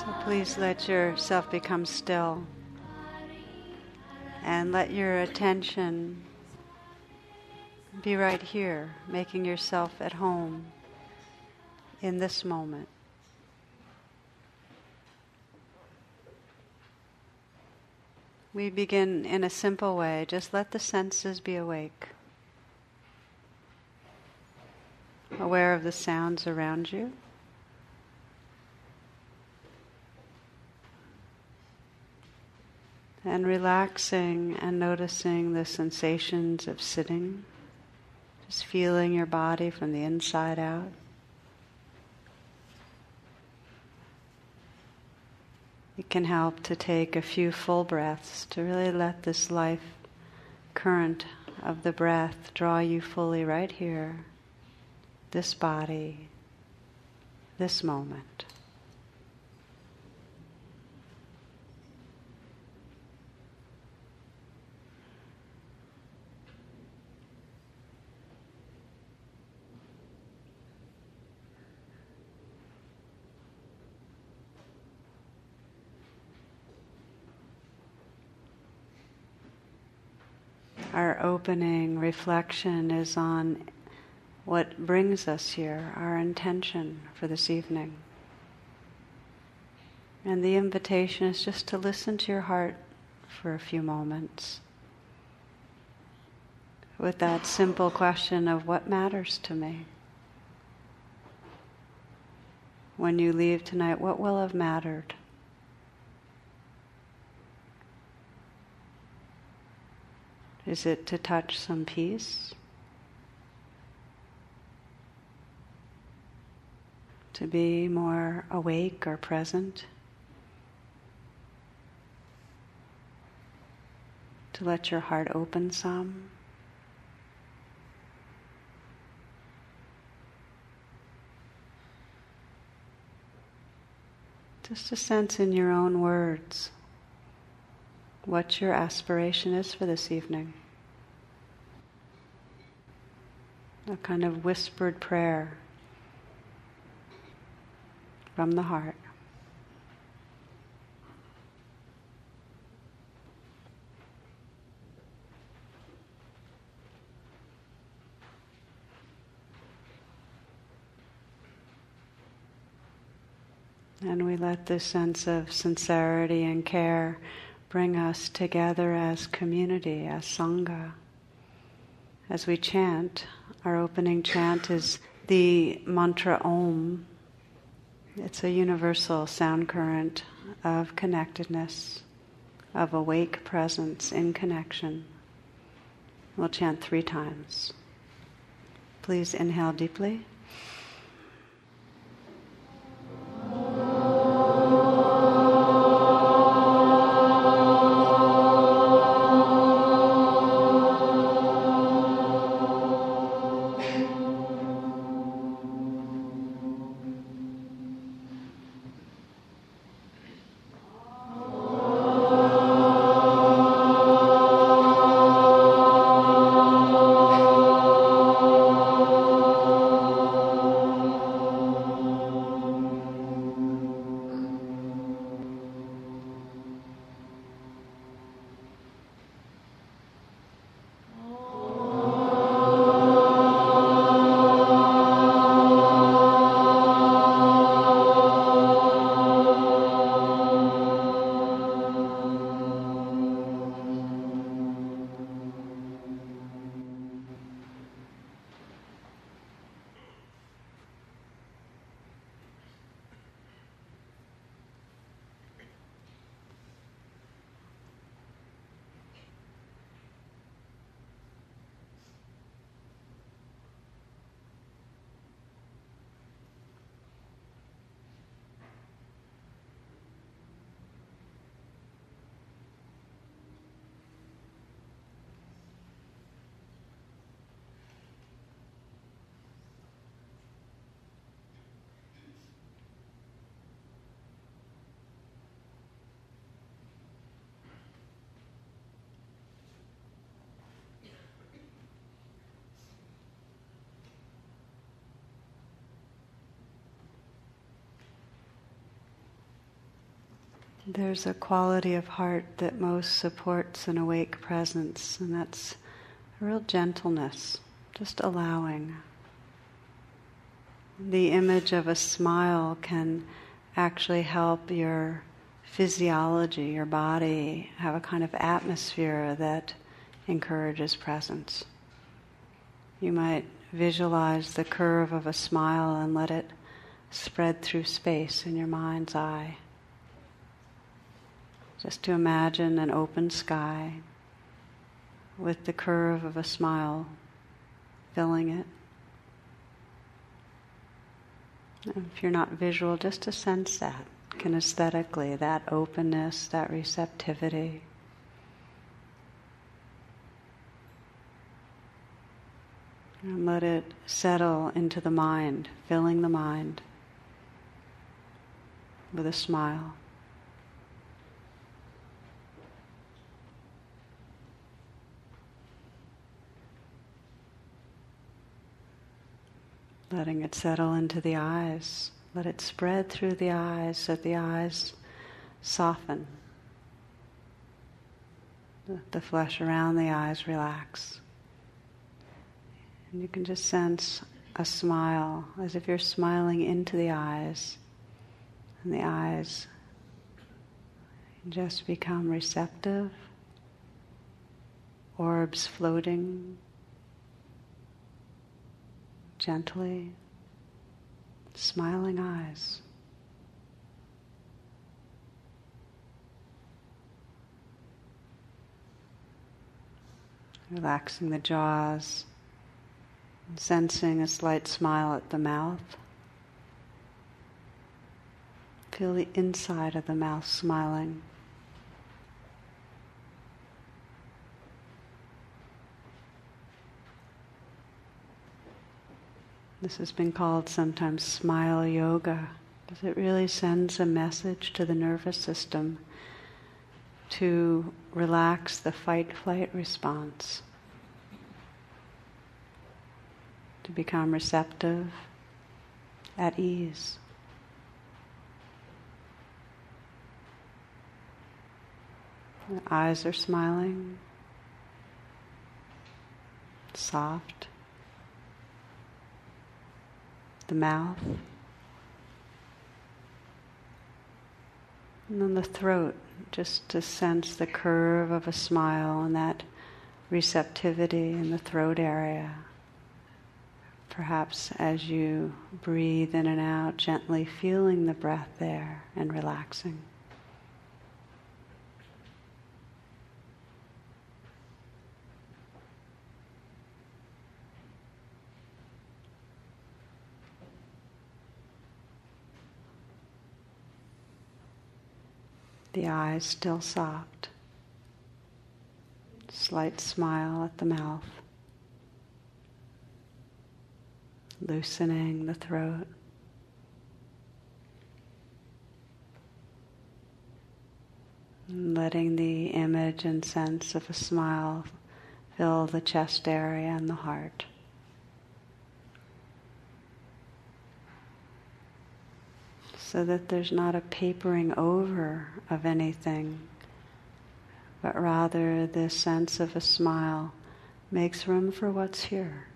So please let yourself become still and let your attention be right here, making yourself at home in this moment. We begin in a simple way. Just let the senses be awake, aware of the sounds around you, and relaxing and noticing the sensations of sitting, just feeling your body from the inside out. It can help to take a few full breaths to really let this life current of the breath draw you fully right here, this body, this moment. Our opening reflection is on what brings us here, our intention for this evening. And the invitation is just to listen to your heart for a few moments with that simple question of what matters to me. When you leave tonight, what will have mattered? Is it to touch some peace? To be more awake or present? To let your heart open some? Just a sense in your own words what your aspiration is for this evening. A kind of whispered prayer from the heart. And we let this sense of sincerity and care bring us together as community, as Sangha. As we chant, our opening chant is the mantra Om. It's a universal sound current of connectedness, of awake presence in connection. We'll chant 3 times. Please inhale deeply. There's a quality of heart that most supports an awake presence, and that's a real gentleness, just allowing. The image of a smile can actually help your physiology, your body, have a kind of atmosphere that encourages presence. You might visualize the curve of a smile and let it spread through space in your mind's eye. Just to imagine an open sky with the curve of a smile filling it. And if you're not visual, just to sense that kinesthetically, that openness, that receptivity. And let it settle into the mind, filling the mind with a smile. Letting it settle into the eyes. Let it spread through the eyes so the eyes soften. Let the flesh around the eyes relax. And you can just sense a smile, as if you're smiling into the eyes. And the eyes just become receptive, orbs floating gently, smiling eyes. Relaxing the jaws, and sensing a slight smile at the mouth. Feel the inside of the mouth smiling. This has been called sometimes smile yoga, because it really sends a message to the nervous system to relax the fight-flight response, to become receptive, at ease. The eyes are smiling, soft. The mouth, and then the throat, just to sense the curve of a smile and that receptivity in the throat area. Perhaps as you breathe in and out, gently feeling the breath there and relaxing. The eyes still soft, slight smile at the mouth, loosening the throat, and letting the image and sense of a smile fill the chest area and the heart. So that there's not a papering over of anything, but rather this sense of a smile makes room for what's here.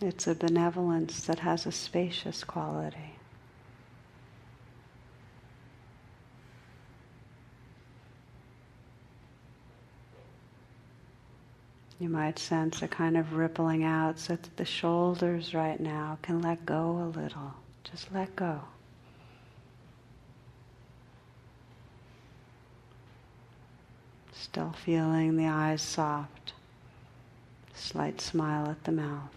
It's a benevolence that has a spacious quality. You might sense a kind of rippling out so that the shoulders right now can let go a little. Just let go. Still feeling the eyes soft, slight smile at the mouth.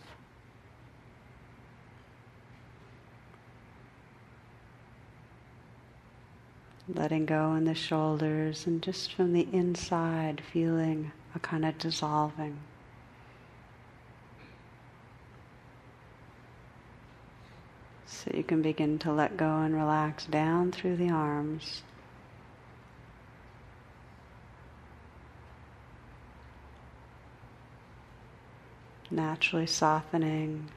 Letting go in the shoulders, and just from the inside feeling a kind of dissolving. So you can begin to let go and relax down through the arms. Naturally softening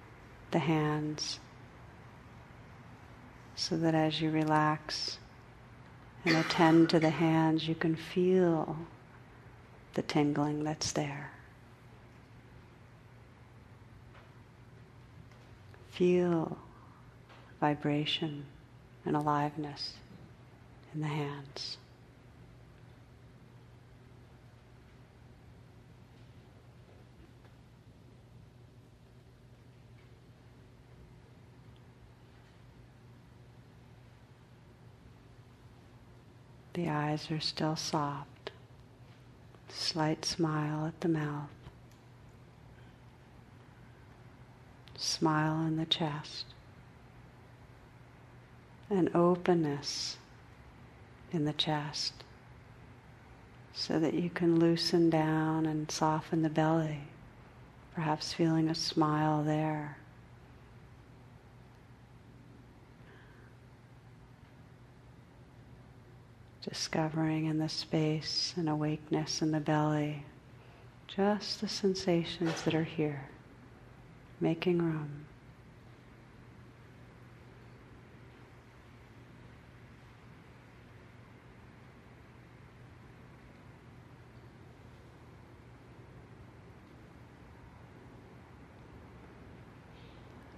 the hands so that as you relax, and attend to the hands, you can feel the tingling that's there. Feel vibration and aliveness in the hands. The eyes are still soft, slight smile at the mouth, smile in the chest, an openness in the chest so that you can loosen down and soften the belly, perhaps feeling a smile there. Discovering in the space and awakeness in the belly, just the sensations that are here, making room.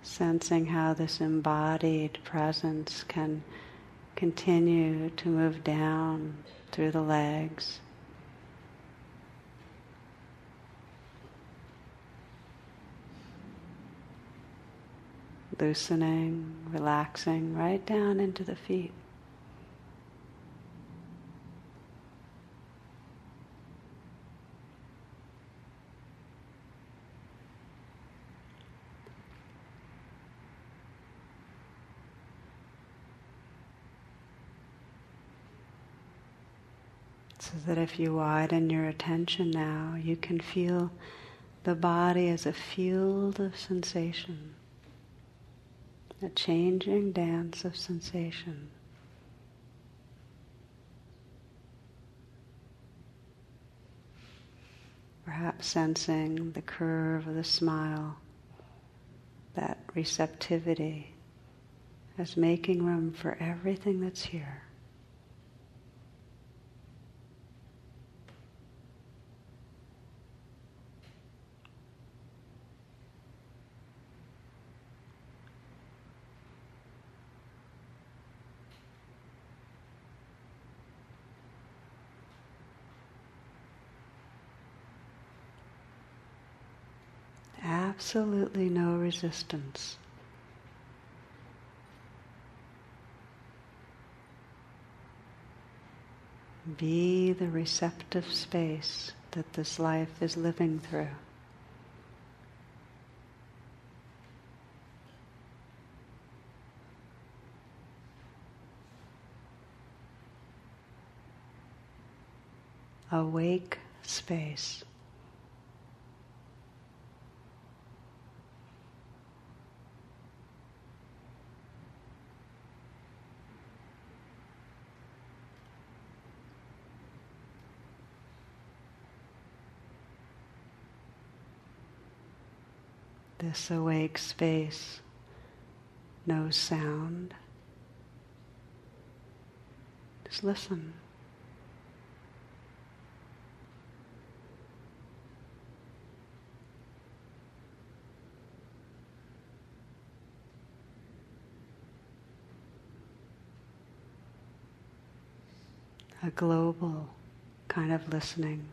Sensing how this embodied presence can continue to move down through the legs, loosening, relaxing right down into the feet. So that if you widen your attention now, you can feel the body as a field of sensation, a changing dance of sensation. Perhaps sensing the curve of the smile, that receptivity as making room for everything that's here. Absolutely no resistance. Be the receptive space that this life is living through. Awake space. This awake space, no sound. Just listen. A global kind of listening.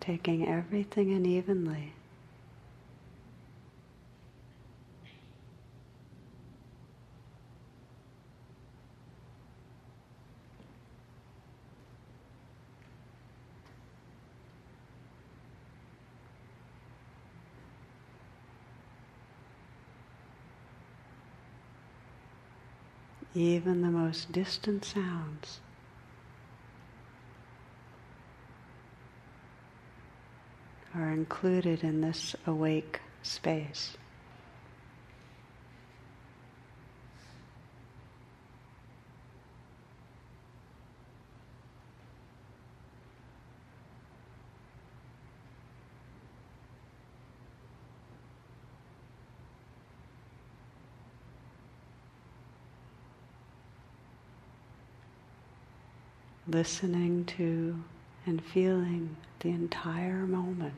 Taking everything in evenly. Even the most distant sounds. Are included in this awake space. listening to and feeling the entire moment.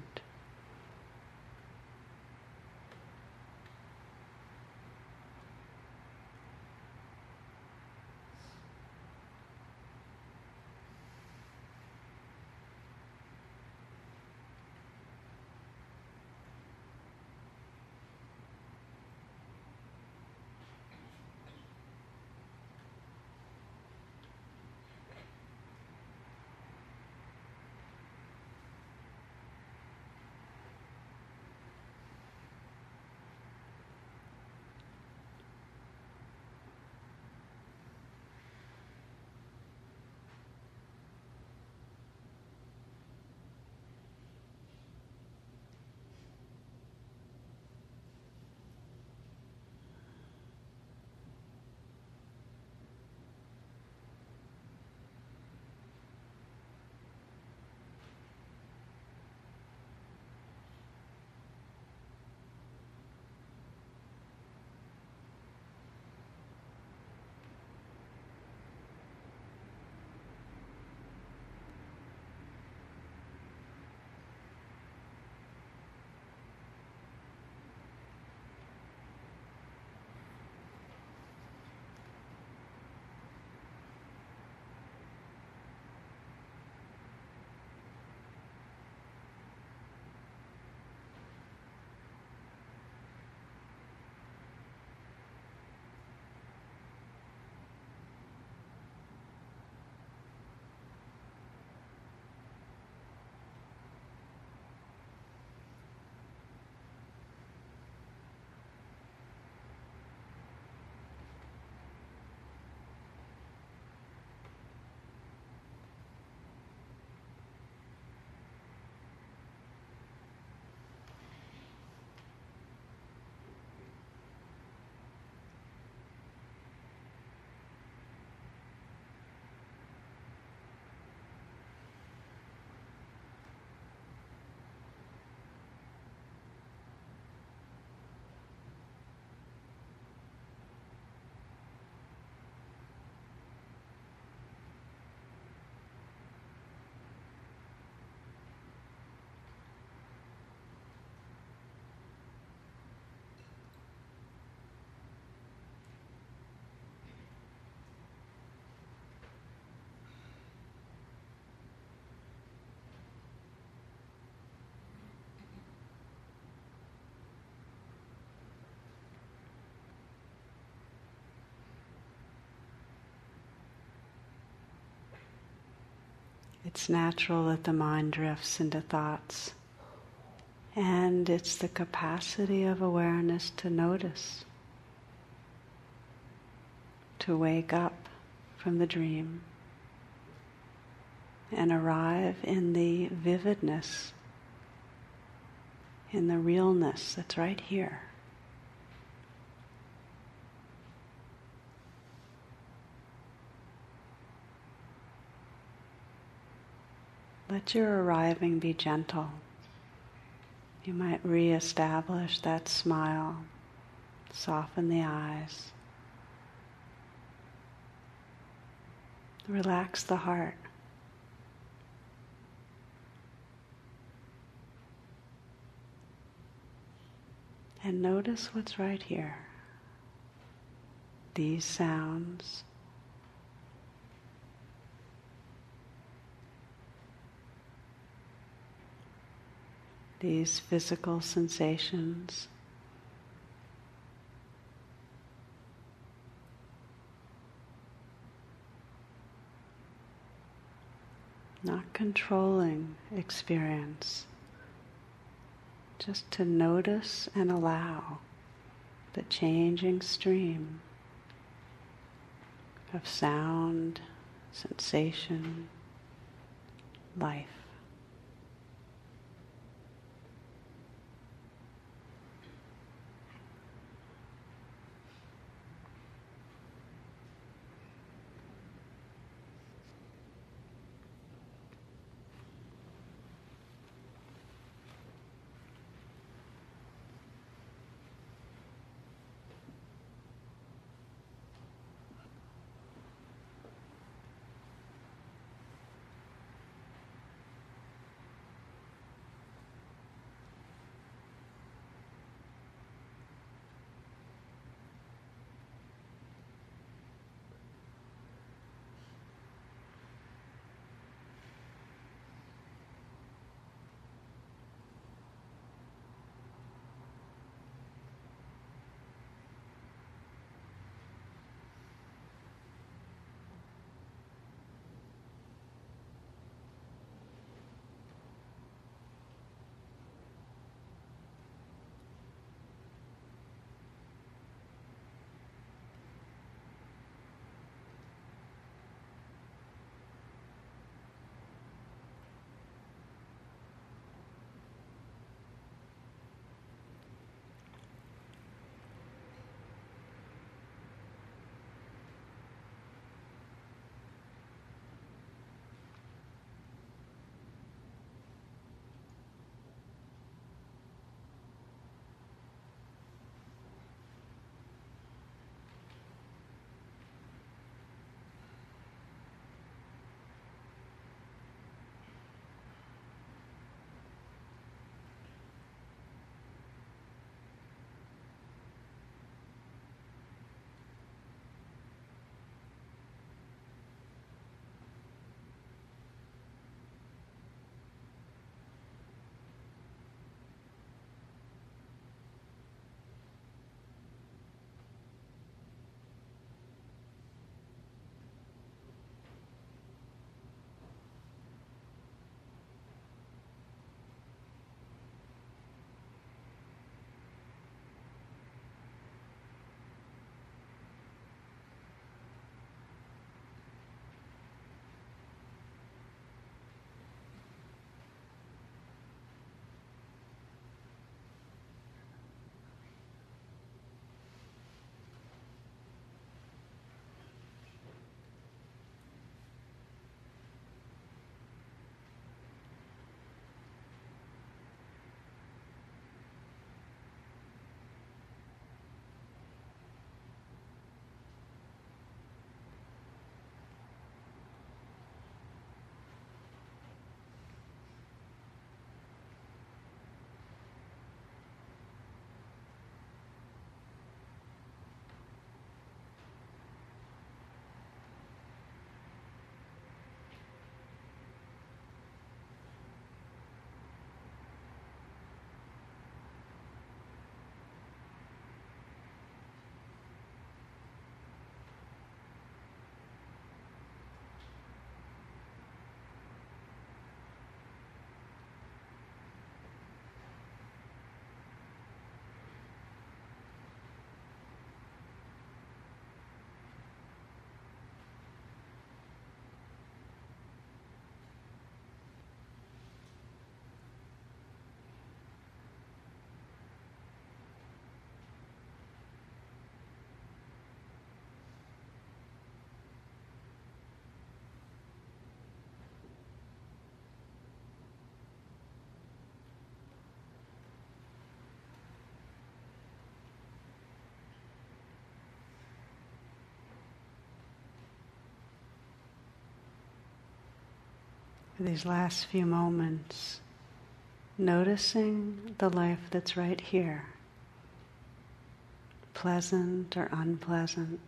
It's natural that the mind drifts into thoughts, and it's the capacity of awareness to notice, to wake up from the dream and arrive in the vividness, in the realness that's right here. Let your arriving be gentle. You might reestablish that smile, soften the eyes, relax the heart. And notice what's right here. These sounds, these physical sensations, not controlling experience, just to notice and allow the changing stream of sound, sensation, life. for these last few moments, noticing the life that's right here, pleasant or unpleasant,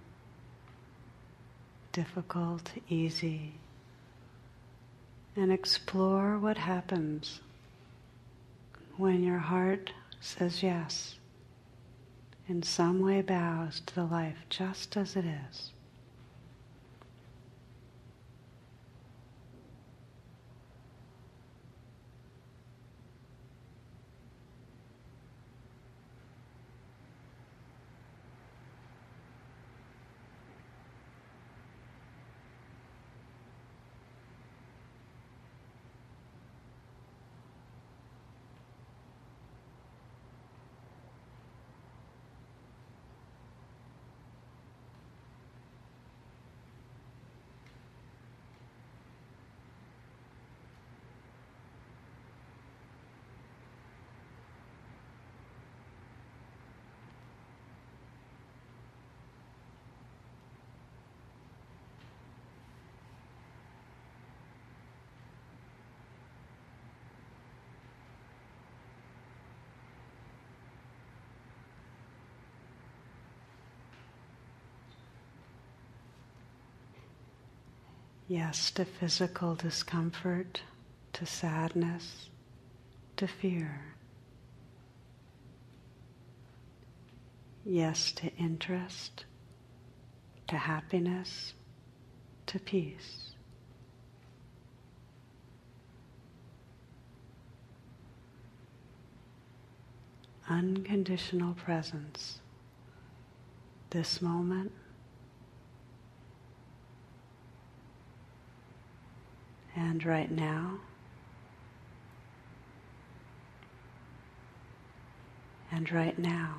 difficult, easy, and explore what happens when your heart says yes, in some way bows to the life just as it is. Yes to physical discomfort, to sadness, to fear. Yes to interest, to happiness, to peace. Unconditional presence, this moment, and right now, and right now.